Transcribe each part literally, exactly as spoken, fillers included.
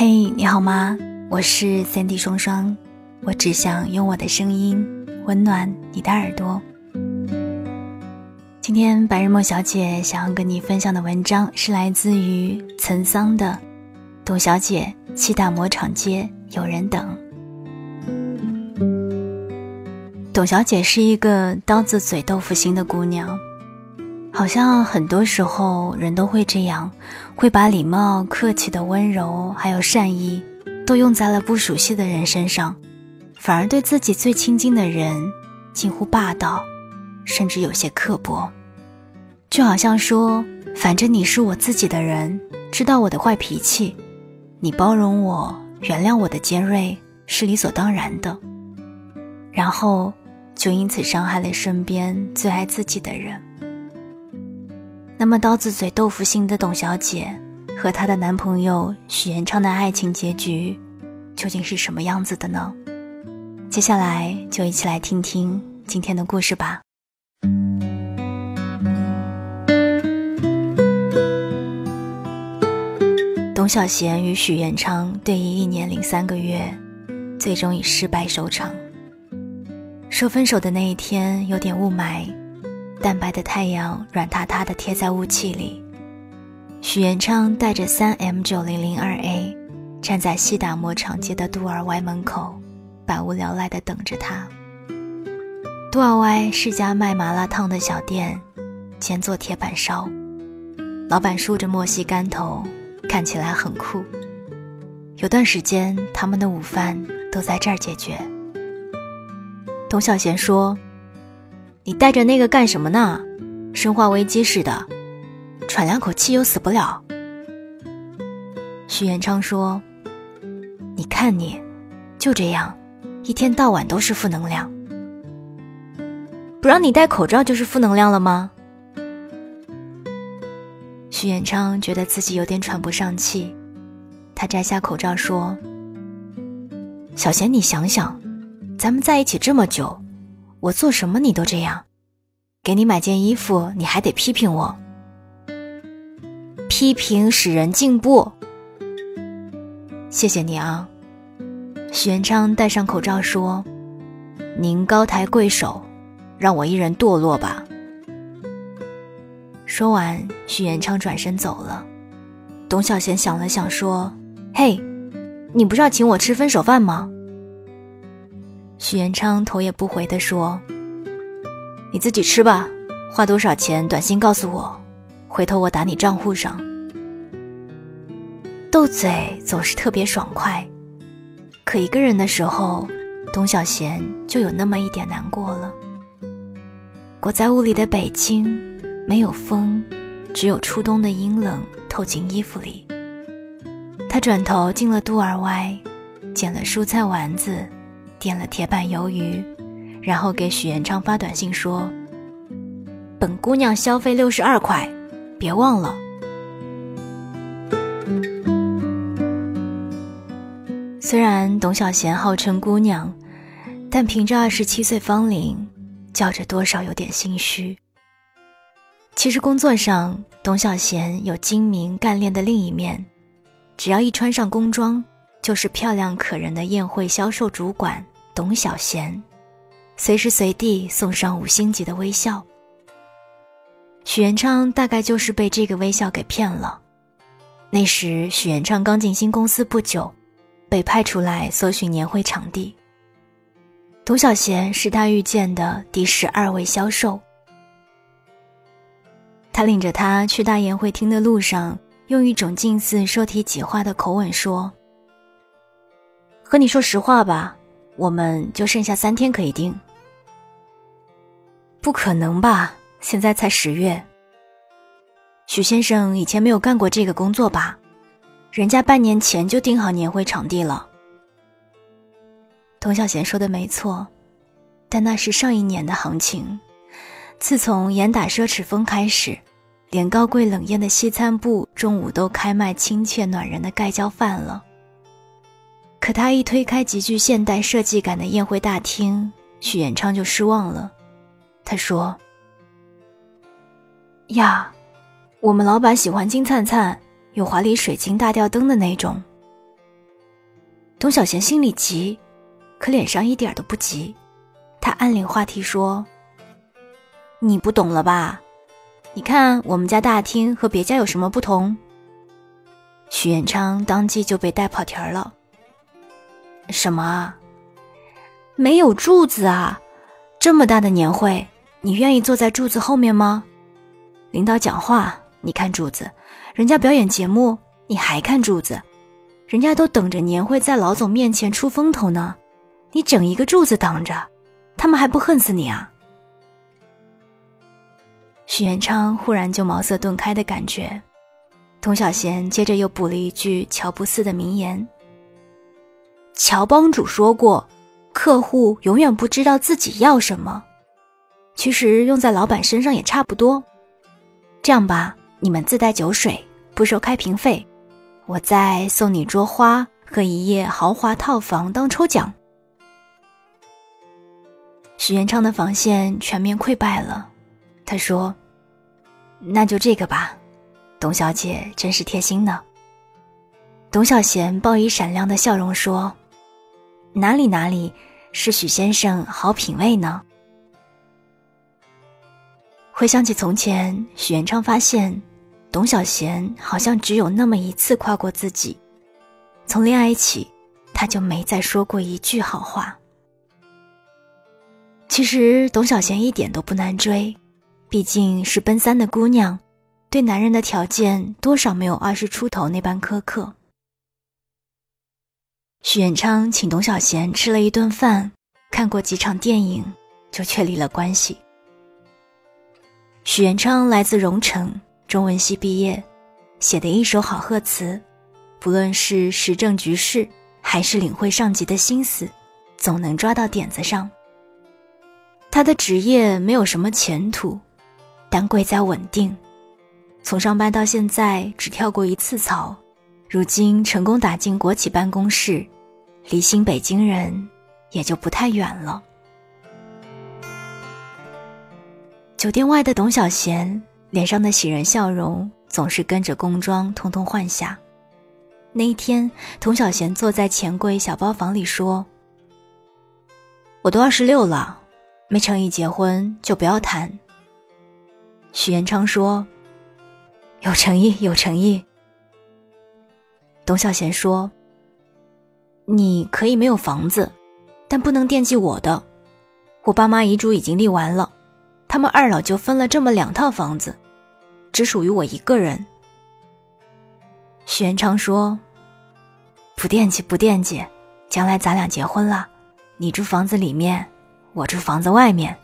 嘿、hey, 你好吗？我是三 D 双双，我只想用我的声音温暖你的耳朵。今天白日梦小姐想要跟你分享的文章是来自于岑桑的董小姐，七大磨厂街有人等。董小姐是一个刀子嘴豆腐心的姑娘，好像很多时候人都会这样，会把礼貌、客气的温柔还有善意都用在了不熟悉的人身上，反而对自己最亲近的人近乎霸道，甚至有些刻薄，就好像说反正你是我自己的人，知道我的坏脾气，你包容我原谅我的尖锐是理所当然的，然后就因此伤害了身边最爱自己的人。那么刀子嘴豆腐心的董小姐和她的男朋友许延昌的爱情结局究竟是什么样子的呢？接下来就一起来听听今天的故事吧。董小贤与许延昌对弈一年零三个月，最终以失败收场。说分手的那一天有点雾霾，淡白的太阳软塌塌地贴在雾气里，许延昌带着 三 M 九零零二 A 站在西打磨厂街的杜尔歪门口，百无聊赖地等着他。杜尔歪是家卖麻辣烫的小店，兼做铁板烧，老板梳着莫西干头，看起来很酷。有段时间他们的午饭都在这儿解决。董小贤说，你带着那个干什么呢？生化危机似的，喘两口气又死不了。许延昌说，你看你，就这样，一天到晚都是负能量。不让你戴口罩就是负能量了吗？许延昌觉得自己有点喘不上气，他摘下口罩说，小贤你想想，咱们在一起这么久，我做什么你都这样，给你买件衣服你还得批评我。批评使人进步。谢谢你啊。许延昌戴上口罩说，您高抬贵手，让我一人堕落吧。说完许延昌转身走了。董小贤想了想说，嘿，你不是要请我吃分手饭吗？许延昌头也不回地说，你自己吃吧，花多少钱短信告诉我，回头我打你账户上。斗嘴总是特别爽快，可一个人的时候，董小贤就有那么一点难过了。裹在雾里的北京，没有风，只有初冬的阴冷透进衣服里。他转头进了杜尔歪，捡了蔬菜丸子，点了铁板鱿鱼，然后给许延昌发短信说，本姑娘消费六十二块，别忘了。虽然董小贤号称姑娘，但凭着二十七岁芳龄，觉着多少有点心虚。其实工作上，董小贤有精明干练的另一面，只要一穿上工装，就是漂亮可人的宴会销售主管董小贤，随时随地送上五星级的微笑。许延昌大概就是被这个微笑给骗了。那时许延昌刚进新公司不久，被派出来搜寻年会场地。董小贤是他遇见的第十二位销售。他领着他去大宴会厅的路上，用一种近似说题解话的口吻说，和你说实话吧，我们就剩下三天可以定。不可能吧，现在才十月。许先生以前没有干过这个工作吧？人家半年前就定好年会场地了。董小贤说的没错，但那是上一年的行情。自从严打奢侈风开始，连高贵冷艳的西餐部中午都开卖亲切暖人的盖浇饭了。可他一推开极具现代设计感的宴会大厅，许延昌就失望了。他说，呀，我们老板喜欢金灿灿有华丽水晶大吊灯的那种，董小贤心里急，可脸上一点都不急。他按领话题说，你不懂了吧？你看我们家大厅和别家有什么不同？许远昌当即就被带跑题了。什么？没有柱子啊！这么大的年会，你愿意坐在柱子后面吗？领导讲话，你看柱子；人家表演节目，你还看柱子。人家都等着年会在老总面前出风头呢，你整一个柱子挡着，他们还不恨死你啊？许元昌忽然就茅塞顿开的感觉。童小贤接着又补了一句乔布斯的名言，乔帮主说过，客户永远不知道自己要什么，其实用在老板身上也差不多。这样吧，你们自带酒水，不收开瓶费，我再送你桌花和一夜豪华套房当抽奖。许元昌的防线全面溃败了，他说，那就这个吧，董小姐真是贴心呢。董小贤报以闪亮的笑容说，哪里哪里，是许先生好品味呢。回想起从前，许元昌发现董小贤好像只有那么一次夸过自己，从恋爱起，他就没再说过一句好话。其实董小贤一点都不难追，毕竟是奔三的姑娘，对男人的条件多少没有二十出头那般苛刻。许远昌请董小贤吃了一顿饭，看过几场电影，就确立了关系。许远昌来自荣城，中文系毕业，写的一手好贺词，不论是时政局势，还是领会上级的心思，总能抓到点子上。他的职业没有什么前途，但贵在稳定，从上班到现在只跳过一次槽，如今成功打进国企办公室，离新北京人也就不太远了。酒店外的董小贤脸上的喜人笑容总是跟着工装通通换下。那一天，童小贤坐在钱柜小包房里说，我都二十六了，没诚意结婚就不要谈。许元昌说，有诚意有诚意。董小贤说，你可以没有房子，但不能惦记我的，我爸妈遗嘱已经立完了，他们二老就分了这么两套房子，只属于我一个人。许元昌说，不惦记不惦记，将来咱俩结婚了，你住房子里面，我住房子外面。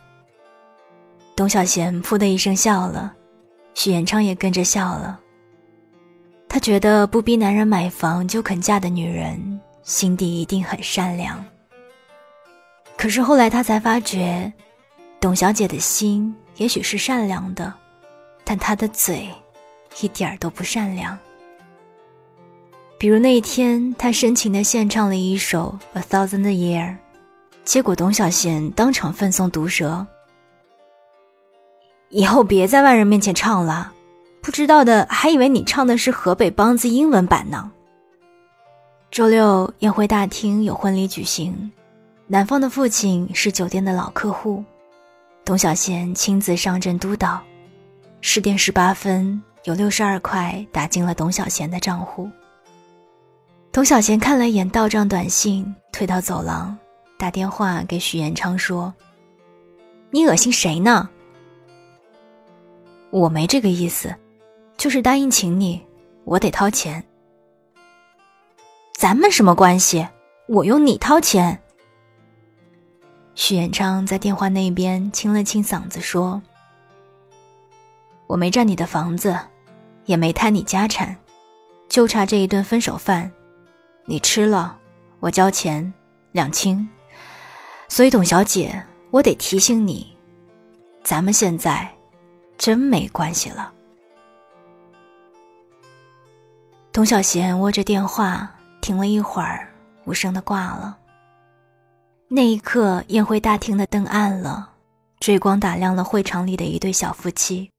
董小贤扑的一声笑了，许元昌也跟着笑了。他觉得不逼男人买房就肯嫁的女人，心底一定很善良。可是后来他才发觉，董小姐的心也许是善良的，但她的嘴一点儿都不善良。比如那一天，她深情地献唱了一首 A Thousand Years， 结果董小贤当场奋诵毒舌，以后别在外人面前唱了，不知道的还以为你唱的是河北梆子英文版呢。周六宴会大厅有婚礼举行，男方的父亲是酒店的老客户，董小贤亲自上阵督导，十点十八分有六十二块打进了董小贤的账户。董小贤看了一眼到账短信，退到走廊，打电话给许元昌说：“你恶心谁呢？我没这个意思，就是答应请你，我得掏钱。咱们什么关系？我用你掏钱。”许远昌在电话那边清了清嗓子说，我没占你的房子，也没贪你家产，就差这一顿分手饭，你吃了我交钱，两清。所以董小姐，我得提醒你，咱们现在真没关系了。董小贤握着电话停了一会儿，无声地挂了。那一刻，宴会大厅的灯暗了，追光打亮了会场里的一对小夫妻，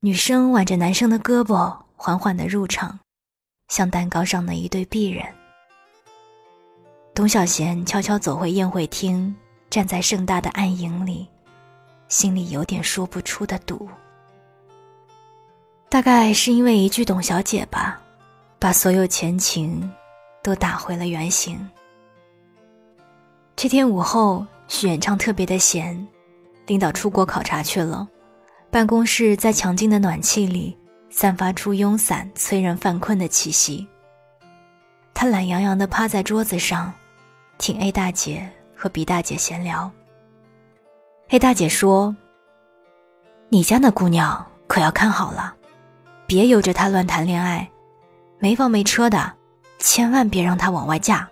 女生挽着男生的胳膊，缓缓地入场，像蛋糕上的一对璧人。董小贤悄悄走回宴会厅，站在盛大的暗影里，心里有点说不出的堵。大概是因为一句董小姐吧，把所有前情都打回了原形。这天午后，许远昌特别的闲，领导出国考察去了，办公室在强劲的暖气里散发出慵散催人犯困的气息。他懒洋洋地趴在桌子上，听 A 大姐和 B 大姐闲聊。A 大姐说，你家那姑娘可要看好了，别由着她乱谈恋爱，没房没车的，千万别让她往外嫁。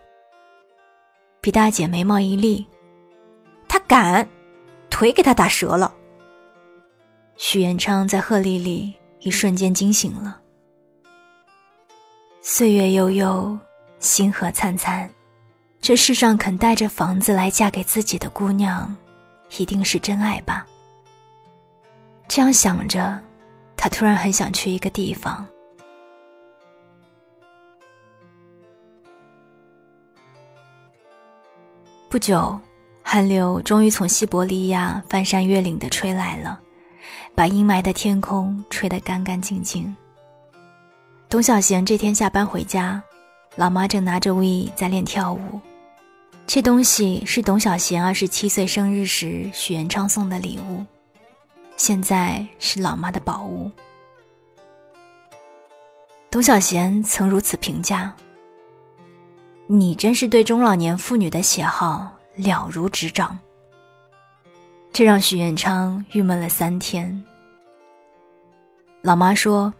B 大姐眉毛一立，她敢，腿给她打折了。许元昌在鹤唳里一瞬间惊醒了。岁月悠悠，星河灿灿，这世上肯带着房子来嫁给自己的姑娘，一定是真爱吧。这样想着，她突然很想去一个地方。不久，寒流终于从西伯利亚翻山越岭地吹来了，把阴霾的天空吹得干干净净。董小贤这天下班回家，老妈正拿着 V 在练跳舞。这东西是董小贤二十七岁生日时许元昌送的礼物，现在是老妈的宝物。董小贤曾如此评价，你真是对中老年妇女的喜好了如指掌。这让许远昌郁闷了三天。老妈说，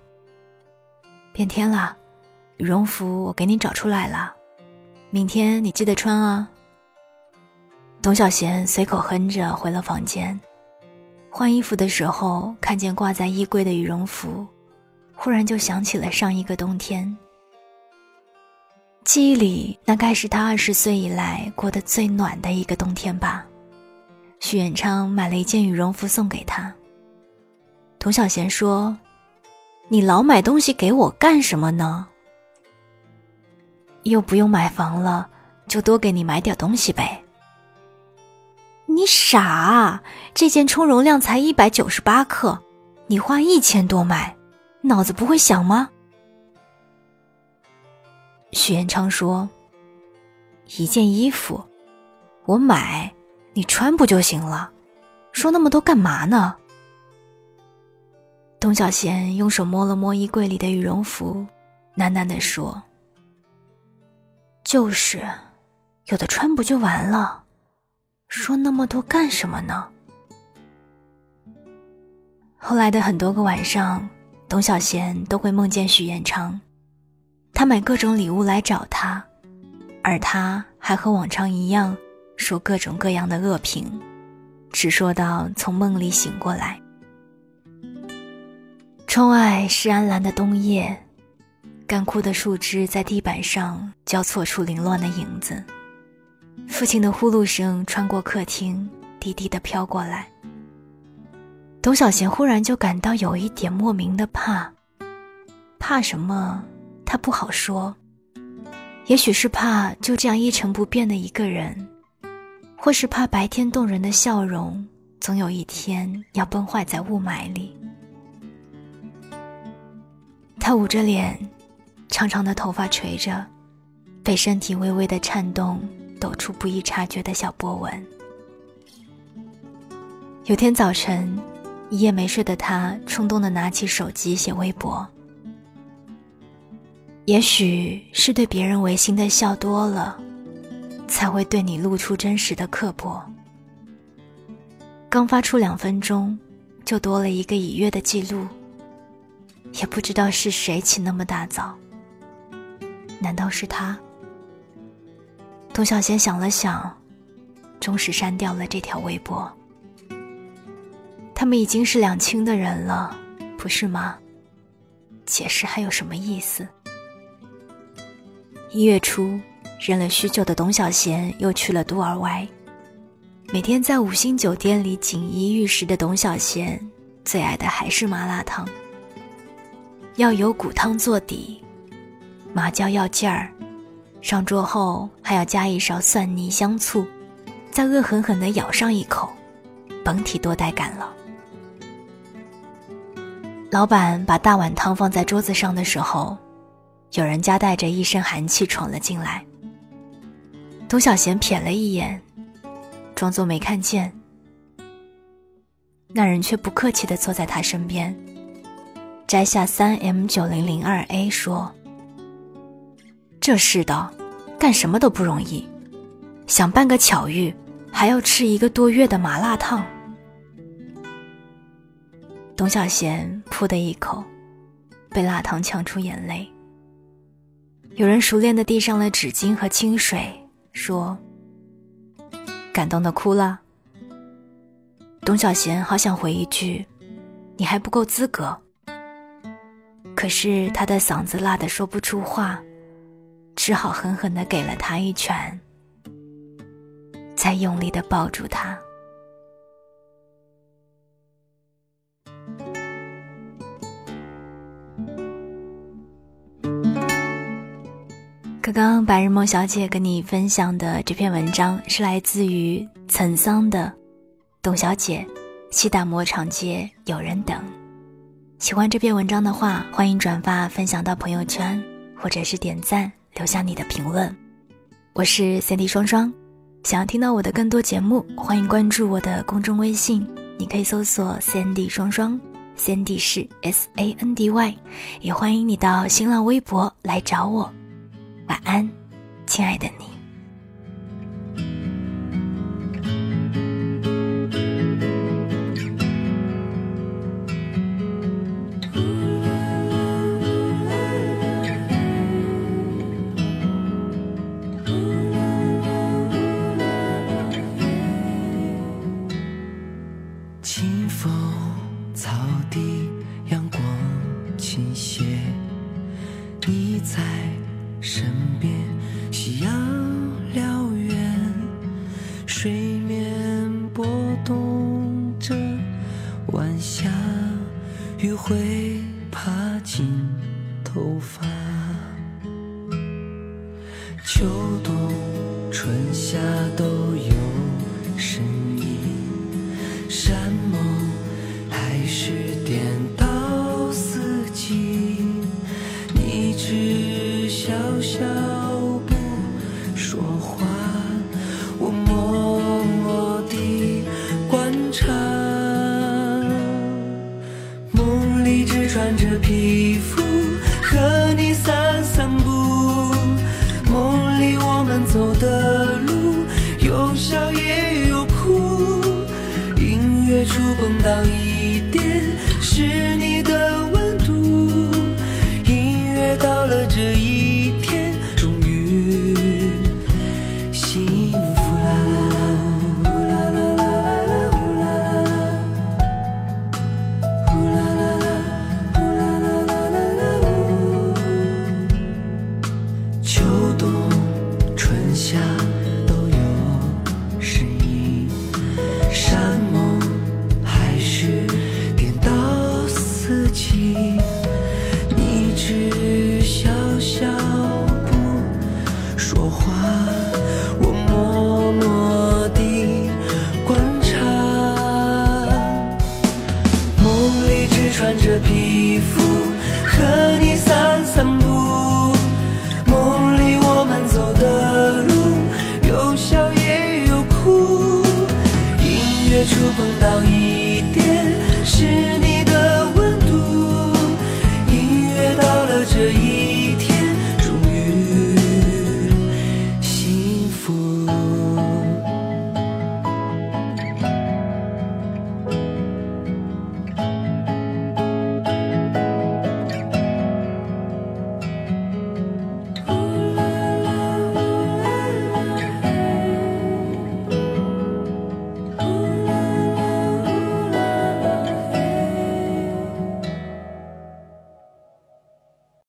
变天了，羽绒服我给你找出来了，明天你记得穿啊。董小贤随口哼着回了房间，换衣服的时候看见挂在衣柜的羽绒服，忽然就想起了上一个冬天。记忆里，那该是他二十岁以来过得最暖的一个冬天吧。许远昌买了一件羽绒服送给他。董小贤说，你老买东西给我干什么呢？又不用买房了，就多给你买点东西呗。你傻，这件充绒量才一百九十八克，你花一千多买，脑子不会想吗？许元昌说，一件衣服我买你穿不就行了，说那么多干嘛呢？董小贤用手摸了摸衣柜里的羽绒服，喃喃地说，就是有的穿不就完了，说那么多干什么呢？后来的很多个晚上，董小贤都会梦见许元昌，他买各种礼物来找他，而他还和往常一样说各种各样的恶评，只说到从梦里醒过来。窗外是安蓝的冬夜，干枯的树枝在地板上交错出凌乱的影子，父亲的呼噜声穿过客厅低低地飘过来。董小贤忽然就感到有一点莫名的怕。怕什么他不好说，也许是怕就这样一成不变的一个人，或是怕白天动人的笑容总有一天要崩坏在雾霾里。他捂着脸，长长的头发垂着，被身体微微的颤动抖出不易察觉的小波纹。有天早晨，一夜没睡的他冲动地拿起手机写微博，也许是对别人违心的笑多了，才会对你露出真实的刻薄。刚发出两分钟，就多了一个已阅的记录，也不知道是谁起那么大早，难道是他？董小贤想了想，终是删掉了这条微博。他们已经是两清的人了，不是吗？解释还有什么意思？一月初，忍了许久的董小贤又去了都尔歪。每天在五星酒店里锦衣玉食的董小贤，最爱的还是麻辣烫。要有骨汤做底，麻椒要劲儿，上桌后还要加一勺蒜泥香醋，再恶狠狠地咬上一口，甭提多带感了。老板把大碗汤放在桌子上的时候，有人夹带着一身寒气闯了进来。董小贤瞥了一眼，装作没看见，那人却不客气地坐在他身边，摘下 三 M 九零零二 A 说，这世道干什么都不容易，想办个巧遇还要吃一个多月的麻辣烫。董小贤噗的一口被辣汤呛出眼泪，有人熟练地递上了纸巾和清水，说，感动得哭了。董小贤好想回一句，你还不够资格，可是他的嗓子辣得说不出话，只好狠狠地给了他一拳，再用力地抱住他。刚刚白日梦小姐跟你分享的这篇文章是来自于岑桑的董小姐，西大磨厂街有人等。喜欢这篇文章的话，欢迎转发分享到朋友圈，或者是点赞留下你的评论。我是 Sandy 双双，想要听到我的更多节目，欢迎关注我的公众微信，你可以搜索 Sandy 双双，Sandy 是 S A N D Y， 也欢迎你到新浪微博来找我。晚安，亲爱的你。清风草地，阳光倾斜，你在身边，夕阳燎原，水面波动着，晚霞余晖爬进头发。秋冬春夏都有身影，山盟海誓颠倒四季，你只笑笑不说话，我默默地观察，梦里只穿着皮肤和你散散步，梦里我们走的路有笑也有哭，音乐触碰到一点是你的温度，音乐到了这一触碰到一点是